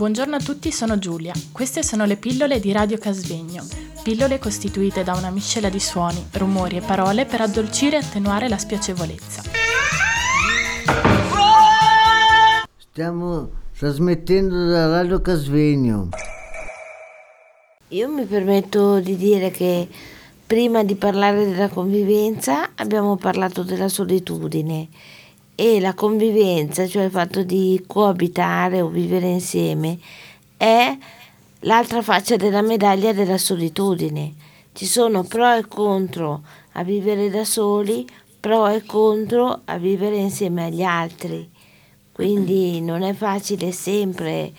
Buongiorno a tutti, sono Giulia. Queste sono le pillole di Radio Casvegno. Pillole costituite da una miscela di suoni, rumori e parole per addolcire e attenuare la spiacevolezza. Stiamo trasmettendo da Radio Casvegno. Io mi permetto di dire che prima di parlare della convivenza abbiamo parlato della solitudine. E la convivenza, cioè il fatto di coabitare o vivere insieme, è l'altra faccia della medaglia della solitudine. Ci sono pro e contro a vivere da soli, pro e contro a vivere insieme agli altri. Quindi non è facile sempre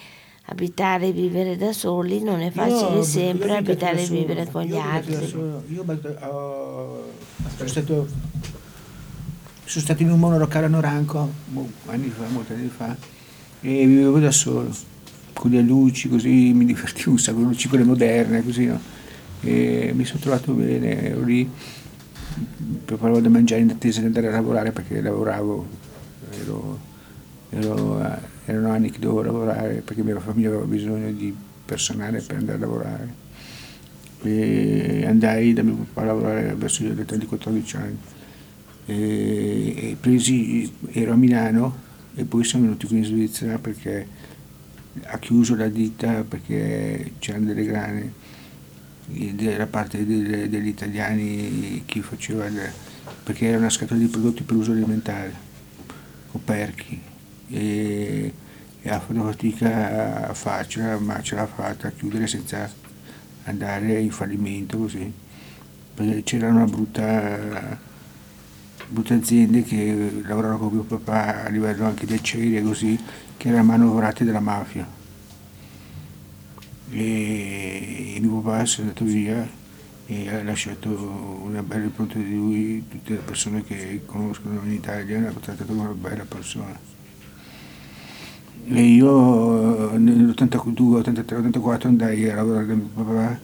abitare e vivere da soli, non è facile sempre abitare e vivere con gli altri. Sono stato in un monolocale a Noranco, molti anni fa, e vivevo da solo, con le luci, così mi divertivo un sacco, le luci quelle moderne, così, no? E mi sono trovato bene, ero lì, preparavo da mangiare in attesa di andare a lavorare, perché lavoravo, erano anni che dovevo lavorare, perché la mia famiglia aveva bisogno di personale per andare a lavorare. E andai da mio papà a lavorare verso l'età di 14 anni. Ero a Milano e poi sono venuto qui in Svizzera perché ha chiuso la ditta perché c'erano delle grane da parte degli italiani che faceva, perché era una scatola di prodotti per uso alimentare, coperchi, e ha fatto fatica a farcela, ma ce l'ha fatta a chiudere senza andare in fallimento, così, perché c'era una brutta aziende che lavoravano con mio papà a livello anche di acciaierie, così, che erano manovrate dalla mafia. E mio papà si è andato via e ha lasciato una bella impronta di lui, tutte le persone che conoscono in Italia, l'ha trattato come una bella persona. E io nell'82, 83, 84 andai a lavorare da mio papà,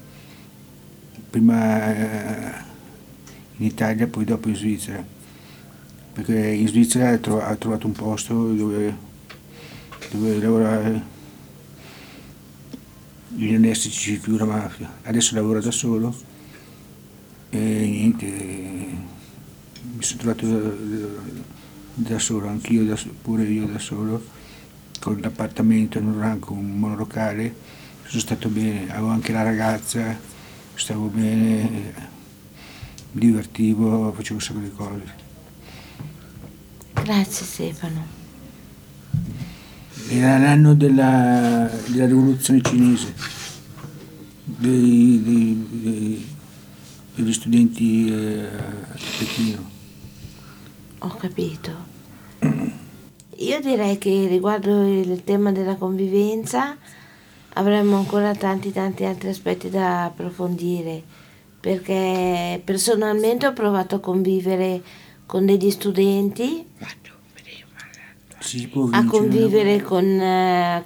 prima in Italia, poi dopo in Svizzera. Perché in Svizzera ho trovato un posto dove lavorare, non esserci più la mafia. Adesso lavoro da solo e niente, mi sono trovato da solo, pure io da solo, con l'appartamento, non ranco, un monolocale, sono stato bene, avevo anche la ragazza, stavo bene, mi divertivo, facevo un sacco di cose. Grazie Stefano. Era l'anno della rivoluzione cinese, degli studenti a Pechino. Ho capito. Io direi che riguardo il tema della convivenza avremmo ancora tanti altri aspetti da approfondire, perché personalmente ho provato a convivere con degli studenti, a convivere con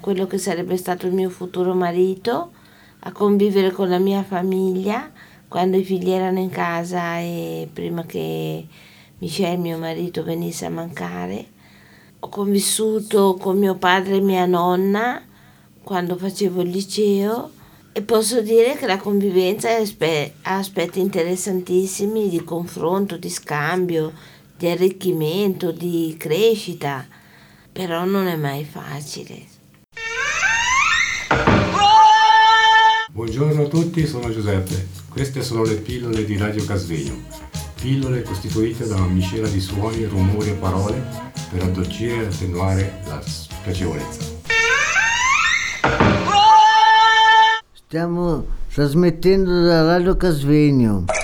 quello che sarebbe stato il mio futuro marito, a convivere con la mia famiglia quando i figli erano in casa e prima che Michele, mio marito, venisse a mancare. Ho convissuto con mio padre e mia nonna quando facevo il liceo e posso dire che la convivenza ha aspetti interessantissimi di confronto, di scambio, di arricchimento, di crescita, però non è mai facile. Buongiorno a tutti, sono Giuseppe. Queste sono le pillole di Radio Casvegno. Pillole costituite da una miscela di suoni, rumori e parole per addolcire e attenuare la spiacevolezza. Stiamo trasmettendo da Radio Casvegno.